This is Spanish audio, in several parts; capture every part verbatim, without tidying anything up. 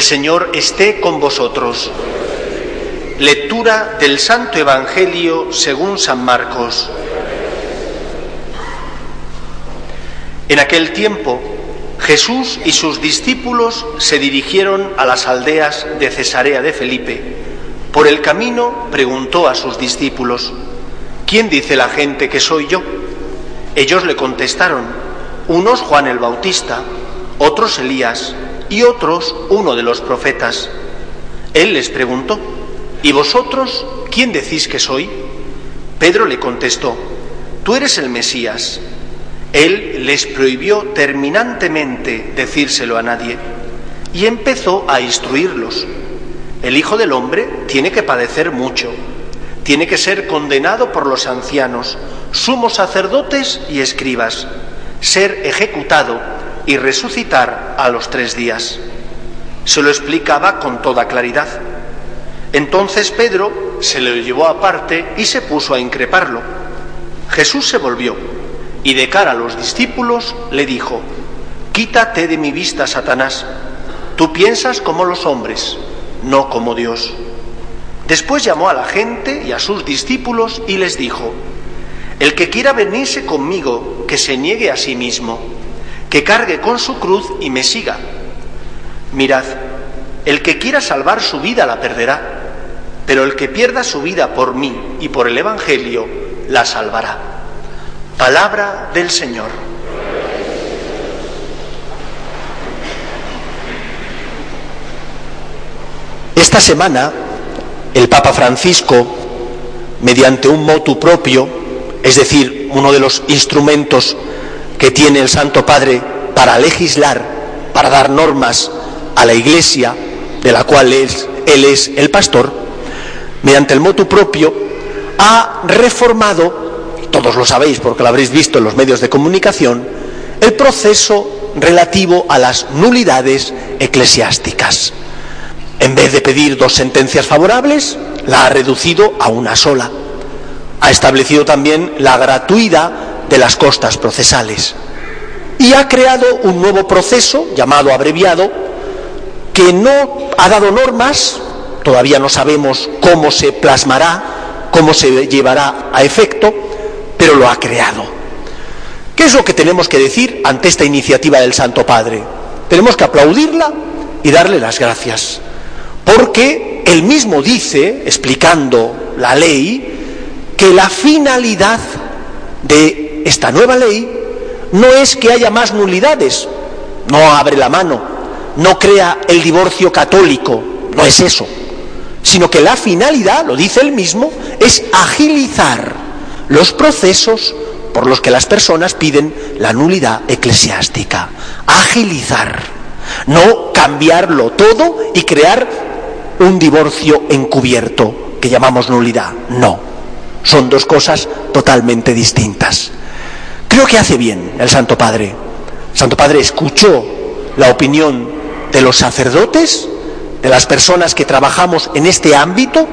El Señor esté con vosotros. Lectura del Santo Evangelio según San Marcos. En aquel tiempo, Jesús y sus discípulos se dirigieron a las aldeas de Cesarea de Felipe. Por el camino preguntó a sus discípulos: ¿Quién dice la gente que soy yo? Ellos le contestaron: unos Juan el Bautista, otros Elías y otros uno de los profetas. Él les preguntó: ¿y vosotros quién decís que soy? Pedro le contestó: tú eres el Mesías. Él les prohibió terminantemente decírselo a nadie y empezó a instruirlos. El Hijo del Hombre tiene que padecer mucho, tiene que ser condenado por los ancianos, sumos sacerdotes y escribas, ser ejecutado y resucitar a los tres días. Se lo explicaba con toda claridad. Entonces Pedro se lo llevó aparte y se puso a increparlo. Jesús se volvió y de cara a los discípulos le dijo: quítate de mi vista, Satanás, tú piensas como los hombres, no como Dios. Después llamó a la gente y a sus discípulos y les dijo: el que quiera venirse conmigo, que se niegue a sí mismo, que cargue con su cruz y me siga. Mirad, el que quiera salvar su vida la perderá, pero el que pierda su vida por mí y por el Evangelio la salvará. Palabra del Señor. Esta semana, el Papa Francisco, mediante un motu propio, es decir, uno de los instrumentos que tiene el Santo Padre para legislar, para dar normas a la Iglesia, de la cual es, él es el pastor, mediante el motu propio, ha reformado, todos lo sabéis porque lo habréis visto en los medios de comunicación, el proceso relativo a las nulidades eclesiásticas. En vez de pedir dos sentencias favorables, la ha reducido a una sola. Ha establecido también la gratuidad de las costas procesales. Y ha creado un nuevo proceso, llamado abreviado, que no ha dado normas, todavía no sabemos cómo se plasmará, cómo se llevará a efecto, pero lo ha creado. ¿Qué es lo que tenemos que decir ante esta iniciativa del Santo Padre? Tenemos que aplaudirla y darle las gracias, porque él mismo dice, explicando la ley, que la finalidad de esta nueva ley no es que haya más nulidades, no abre la mano, no crea el divorcio católico, no es eso, sino que la finalidad, lo dice él mismo, es agilizar los procesos por los que las personas piden la nulidad eclesiástica. Agilizar, no cambiarlo todo y crear un divorcio encubierto que llamamos nulidad. No, son dos cosas totalmente distintas. Creo que hace bien el Santo Padre. El Santo Padre escuchó la opinión de los sacerdotes, de las personas que trabajamos en este ámbito,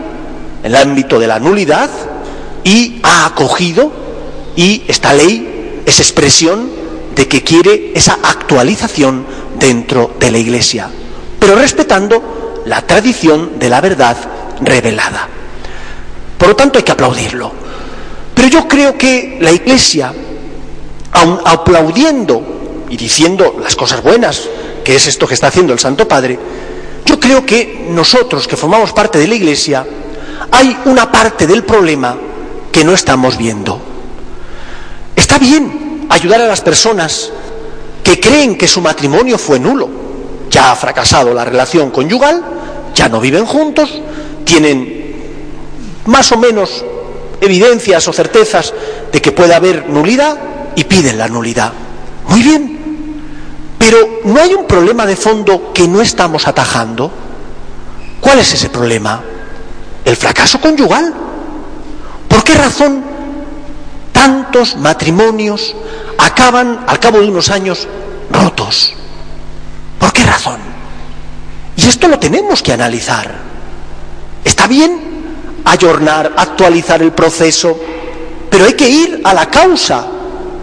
en el ámbito de la nulidad, y ha acogido, y esta ley es expresión de que quiere esa actualización dentro de la Iglesia, pero respetando la tradición de la verdad revelada. Por lo tanto, hay que aplaudirlo. Pero yo creo que la Iglesia, aun aplaudiendo y diciendo las cosas buenas, que es esto que está haciendo el Santo Padre, yo creo que nosotros que formamos parte de la Iglesia, hay una parte del problema que no estamos viendo. Está bien ayudar a las personas que creen que su matrimonio fue nulo, ya ha fracasado la relación conyugal, ya no viven juntos, tienen más o menos evidencias o certezas de que puede haber nulidad y piden la nulidad. Muy bien, pero ¿no hay un problema de fondo que no estamos atajando? ¿Cuál es ese problema? El fracaso conyugal. ¿Por qué razón tantos matrimonios acaban al cabo de unos años rotos? ¿Por qué razón? Y esto lo tenemos que analizar. Está bien ayornar, actualizar el proceso, pero hay que ir a la causa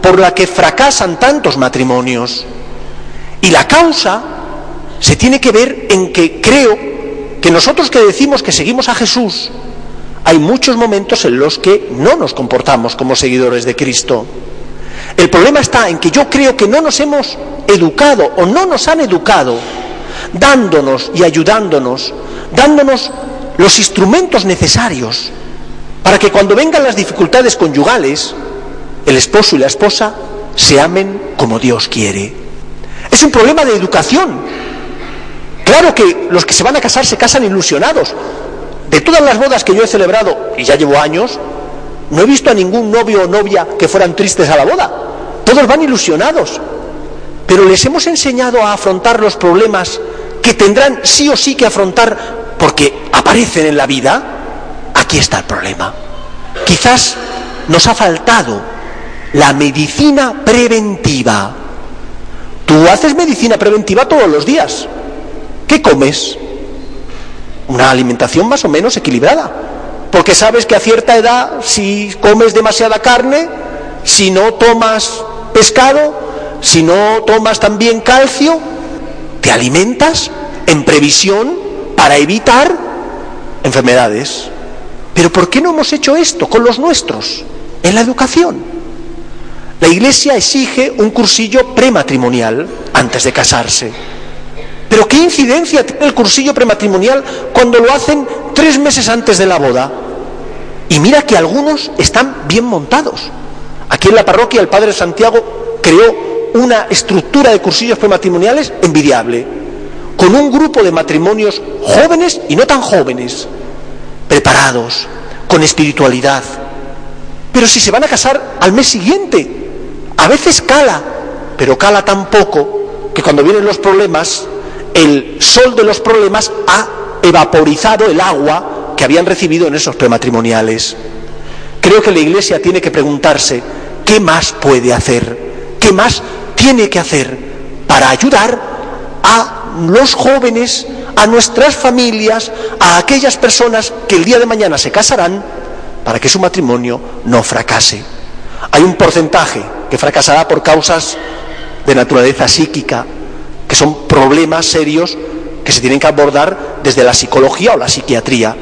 por la que fracasan tantos matrimonios. Y la causa se tiene que ver en que creo que nosotros que decimos que seguimos a Jesús, hay muchos momentos en los que no nos comportamos como seguidores de Cristo. El problema está en que yo creo que no nos hemos educado o no nos han educado, dándonos y ayudándonos, dándonos los instrumentos necesarios para que cuando vengan las dificultades conyugales, el esposo y la esposa se amen como Dios quiere. Es un problema de educación. Claro que los que se van a casar se casan ilusionados. De todas las bodas que yo he celebrado, y ya llevo años, no he visto a ningún novio o novia que fueran tristes a la boda. Todos van ilusionados. Pero les hemos enseñado a afrontar los problemas que tendrán sí o sí que afrontar porque aparecen en la vida. Aquí está el problema. Quizás nos ha faltado la medicina preventiva. Tú haces medicina preventiva todos los días. ¿Qué comes? Una alimentación más o menos equilibrada, porque sabes que a cierta edad, si comes demasiada carne, si no tomas pescado, si no tomas también calcio, te alimentas en previsión para evitar enfermedades. Pero ¿por qué no hemos hecho esto con los nuestros en la educación? La Iglesia exige un cursillo prematrimonial antes de casarse. ¿Pero qué incidencia tiene el cursillo prematrimonial cuando lo hacen tres meses antes de la boda? Y mira que algunos están bien montados. Aquí en la parroquia el padre Santiago creó una estructura de cursillos prematrimoniales envidiable, con un grupo de matrimonios jóvenes y no tan jóvenes, preparados, con espiritualidad. Pero si se van a casar al mes siguiente, a veces cala, pero cala tan poco que cuando vienen los problemas, el sol de los problemas ha evaporizado el agua que habían recibido en esos prematrimoniales. Creo que la Iglesia tiene que preguntarse qué más puede hacer, qué más tiene que hacer para ayudar a los jóvenes, a nuestras familias, a aquellas personas que el día de mañana se casarán, para que su matrimonio no fracase. Hay un porcentaje que fracasará por causas de naturaleza psíquica, que son problemas serios que se tienen que abordar desde la psicología o la psiquiatría.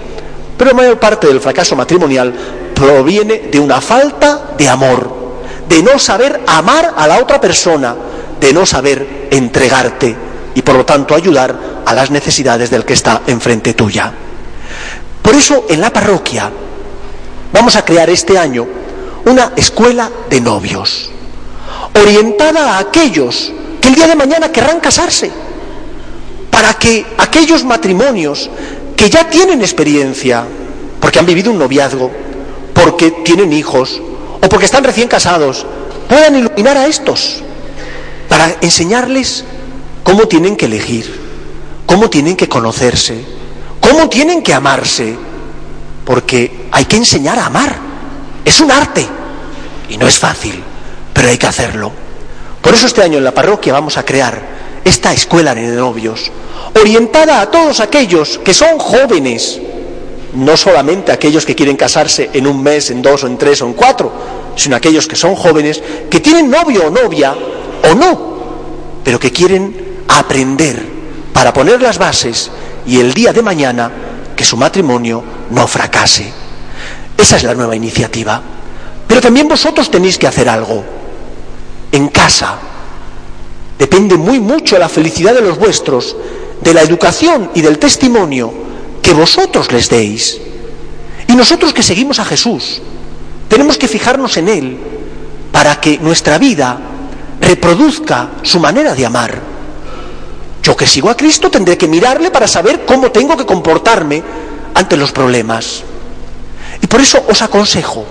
Pero la mayor parte del fracaso matrimonial proviene de una falta de amor, de no saber amar a la otra persona, de no saber entregarte y por lo tanto ayudar a las necesidades del que está enfrente tuya. Por eso en la parroquia vamos a crear este año una escuela de novios, orientada a aquellos que el día de mañana querrán casarse, para que aquellos matrimonios que ya tienen experiencia, porque han vivido un noviazgo, porque tienen hijos, o porque están recién casados, puedan iluminar a estos, para enseñarles cómo tienen que elegir, cómo tienen que conocerse, cómo tienen que amarse, porque hay que enseñar a amar. Es un arte, y no es fácil, pero hay que hacerlo. Por eso este año en la parroquia vamos a crear esta escuela de novios, orientada a todos aquellos que son jóvenes, no solamente a aquellos que quieren casarse en un mes, en dos, o en tres, o en cuatro, sino a aquellos que son jóvenes, que tienen novio o novia, o no, pero que quieren aprender para poner las bases y el día de mañana que su matrimonio no fracase. Esa es la nueva iniciativa. Pero también vosotros tenéis que hacer algo. En casa depende muy mucho la felicidad de los vuestros, de la educación y del testimonio que vosotros les deis. Y nosotros que seguimos a Jesús, tenemos que fijarnos en Él para que nuestra vida reproduzca su manera de amar. Yo que sigo a Cristo tendré que mirarle para saber cómo tengo que comportarme ante los problemas. Y por eso os aconsejo,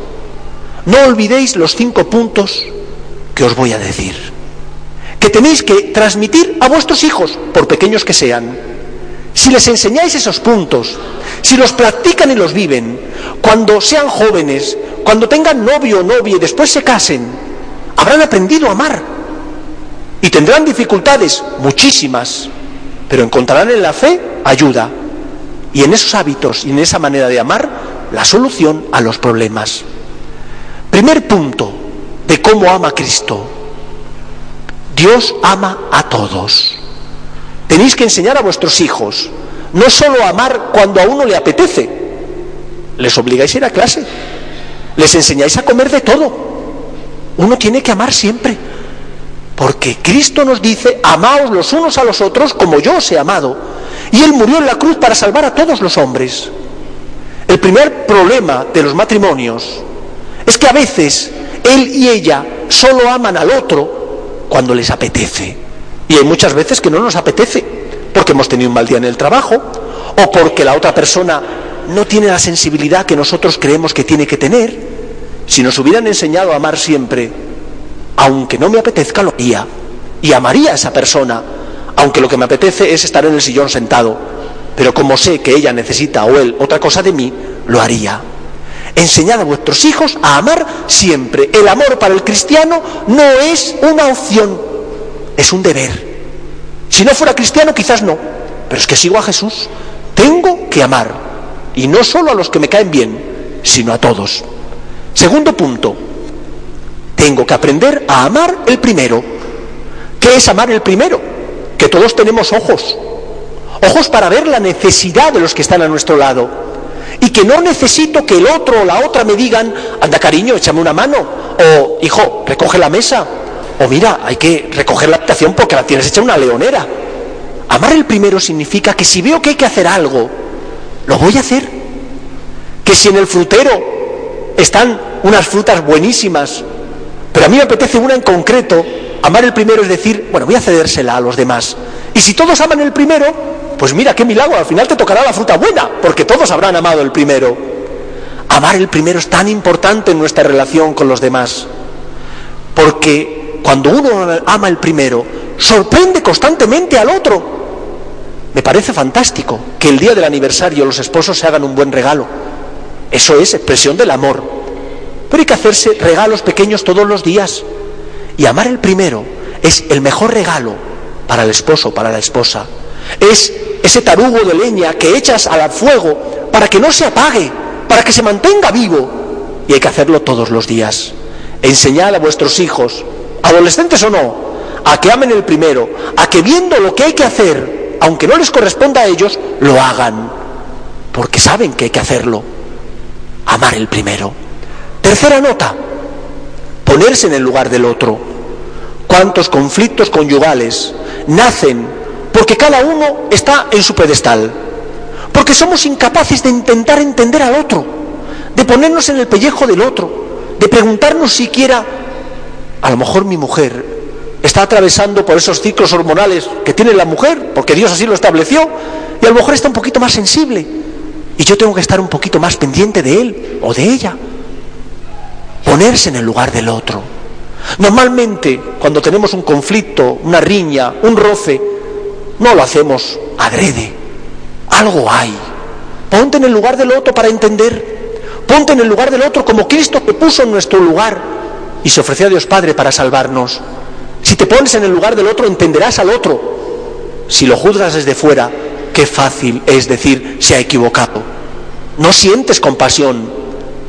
no olvidéis los cinco puntos que os voy a decir, que tenéis que transmitir a vuestros hijos, por pequeños que sean. Si les enseñáis esos puntos, si los practican y los viven, cuando sean jóvenes, cuando tengan novio o novia y después se casen, habrán aprendido a amar. Y tendrán dificultades, muchísimas, pero encontrarán en la fe ayuda. Y en esos hábitos y en esa manera de amar, la solución a los problemas. Primer punto de cómo ama Cristo. Dios ama a todos. Tenéis que enseñar a vuestros hijos no solo a amar cuando a uno le apetece. Les obligáis a ir a clase, les enseñáis a comer de todo. Uno tiene que amar siempre, porque Cristo nos dice: amaos los unos a los otros como yo os he amado. Y Él murió en la cruz para salvar a todos los hombres. El primer problema de los matrimonios es que a veces él y ella solo aman al otro cuando les apetece. Y hay muchas veces que no nos apetece, porque hemos tenido un mal día en el trabajo, o porque la otra persona no tiene la sensibilidad que nosotros creemos que tiene que tener. Si nos hubieran enseñado a amar siempre, aunque no me apetezca, lo haría. Y amaría a esa persona, aunque lo que me apetece es estar en el sillón sentado. Pero como sé que ella necesita, o él, otra cosa de mí, lo haría. Enseñad a vuestros hijos a amar siempre. El amor para el cristiano no es una opción, es un deber. Si no fuera cristiano, quizás no. Pero es que sigo a Jesús. Tengo que amar. Y no solo a los que me caen bien, sino a todos. Segundo punto. Tengo que aprender a amar el primero. ¿Qué es amar el primero? Que todos tenemos ojos. Ojos para ver la necesidad de los que están a nuestro lado. Y que no necesito que el otro o la otra me digan: anda cariño, échame una mano. O hijo, recoge la mesa. O mira, hay que recoger la habitación porque la tienes hecha una leonera. Amar el primero significa que si veo que hay que hacer algo, lo voy a hacer. Que si en el frutero están unas frutas buenísimas, pero a mí me apetece una en concreto, amar el primero es decir: bueno, voy a cedérsela a los demás. Y si todos aman el primero, pues mira, qué milagro, al final te tocará la fruta buena, porque todos habrán amado el primero. Amar el primero es tan importante en nuestra relación con los demás, porque cuando uno ama el primero, sorprende constantemente al otro. Me parece fantástico que el día del aniversario los esposos se hagan un buen regalo. Eso es expresión del amor. Pero hay que hacerse regalos pequeños todos los días. Y amar el primero es el mejor regalo para el esposo, para la esposa. Es ese tarugo de leña que echas al fuego para que no se apague, para que se mantenga vivo. Y hay que hacerlo todos los días. Enseñad a vuestros hijos, adolescentes o no, a que amen el primero, a que viendo lo que hay que hacer, aunque no les corresponda a ellos, lo hagan, porque saben que hay que hacerlo. Amar el primero. Tercera nota. Ponerse en el lugar del otro. ¿Cuántos conflictos conyugales nacen porque cada uno está en su pedestal? Porque somos incapaces de intentar entender al otro, de ponernos en el pellejo del otro, de preguntarnos siquiera: a lo mejor mi mujer está atravesando por esos ciclos hormonales que tiene la mujer, porque Dios así lo estableció, y a lo mejor está un poquito más sensible, y yo tengo que estar un poquito más pendiente de él o de ella. Ponerse en el lugar del otro. Normalmente, cuando tenemos un conflicto, una riña, un roce, no lo hacemos adrede. Algo hay. Ponte en el lugar del otro para entender. Ponte en el lugar del otro como Cristo te puso en nuestro lugar y se ofreció a Dios Padre para salvarnos. Si te pones en el lugar del otro, entenderás al otro. Si lo juzgas desde fuera, qué fácil es decir: se ha equivocado. No sientes compasión,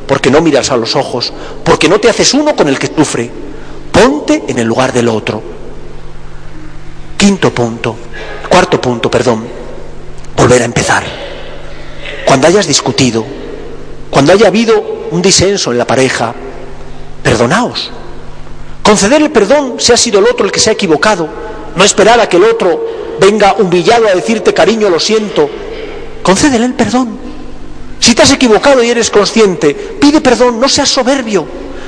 porque no miras a los ojos, porque no te haces uno con el que sufre. Ponte en el lugar del otro. Quinto punto, cuarto punto, perdón, volver a empezar. Cuando hayas discutido, cuando haya habido un disenso en la pareja, perdonaos. Conceder el perdón si ha sido el otro el que se ha equivocado. No esperar a que el otro venga humillado a decirte: cariño, lo siento. Concédele el perdón. Si te has equivocado y eres consciente, pide perdón, no seas soberbio.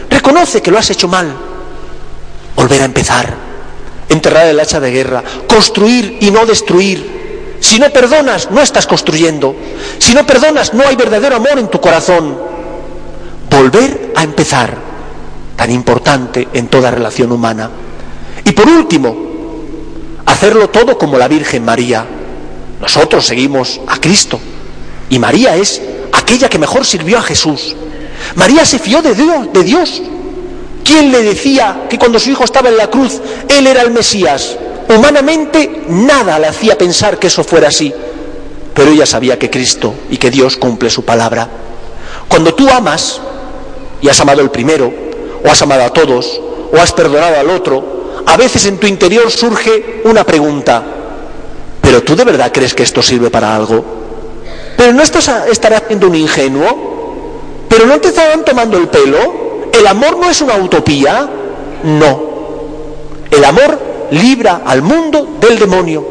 Reconoce que lo has hecho mal. Volver a empezar. Enterrar el hacha de guerra. Construir y no destruir. Si no perdonas, no estás construyendo. Si no perdonas, no hay verdadero amor en tu corazón. Volver a empezar. Tan importante en toda relación humana. Y por último, hacerlo todo como la Virgen María. Nosotros seguimos a Cristo. Y María es aquella que mejor sirvió a Jesús. María se fió de Dios, de Dios. ¿Quién le decía que cuando su hijo estaba en la cruz, él era el Mesías? Humanamente nada le hacía pensar que eso fuera así. Pero ella sabía que Cristo y que Dios cumple su palabra. Cuando tú amas, y has amado el primero, o has amado a todos, o has perdonado al otro, a veces en tu interior surge una pregunta: pero tú de verdad crees que esto sirve para algo, pero no estás a, estarás siendo un ingenuo, pero no te estarán tomando el pelo, el amor no es una utopía, no, el amor libra al mundo del demonio,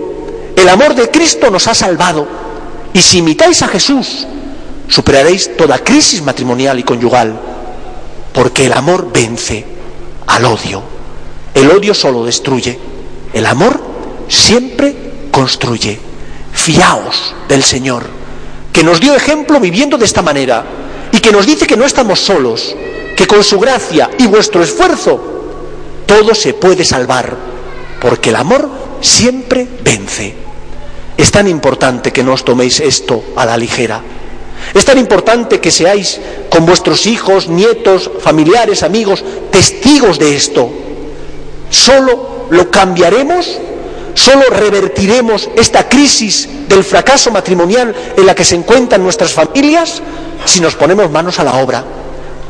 el amor de Cristo nos ha salvado, y si imitáis a Jesús, superaréis toda crisis matrimonial y conyugal, porque el amor vence al odio. El odio solo destruye, el amor siempre construye. Fiaos del Señor, que nos dio ejemplo viviendo de esta manera, y que nos dice que no estamos solos, que con su gracia y vuestro esfuerzo todo se puede salvar, porque el amor siempre vence. Es tan importante que no os toméis esto a la ligera. Es tan importante que seáis con vuestros hijos, nietos, familiares, amigos, testigos de esto. Solo lo cambiaremos, solo revertiremos esta crisis del fracaso matrimonial en la que se encuentran nuestras familias si nos ponemos manos a la obra,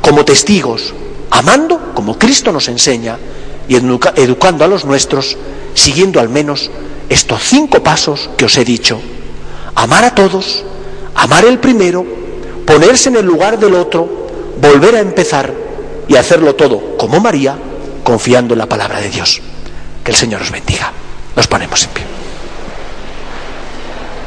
como testigos, amando como Cristo nos enseña y educa- educando a los nuestros, siguiendo al menos estos cinco pasos que os he dicho. Amar a todos, amar el primero, ponerse en el lugar del otro, volver a empezar y hacerlo todo como María, confiando en la palabra de Dios. Que el Señor os bendiga. Nos ponemos en pie.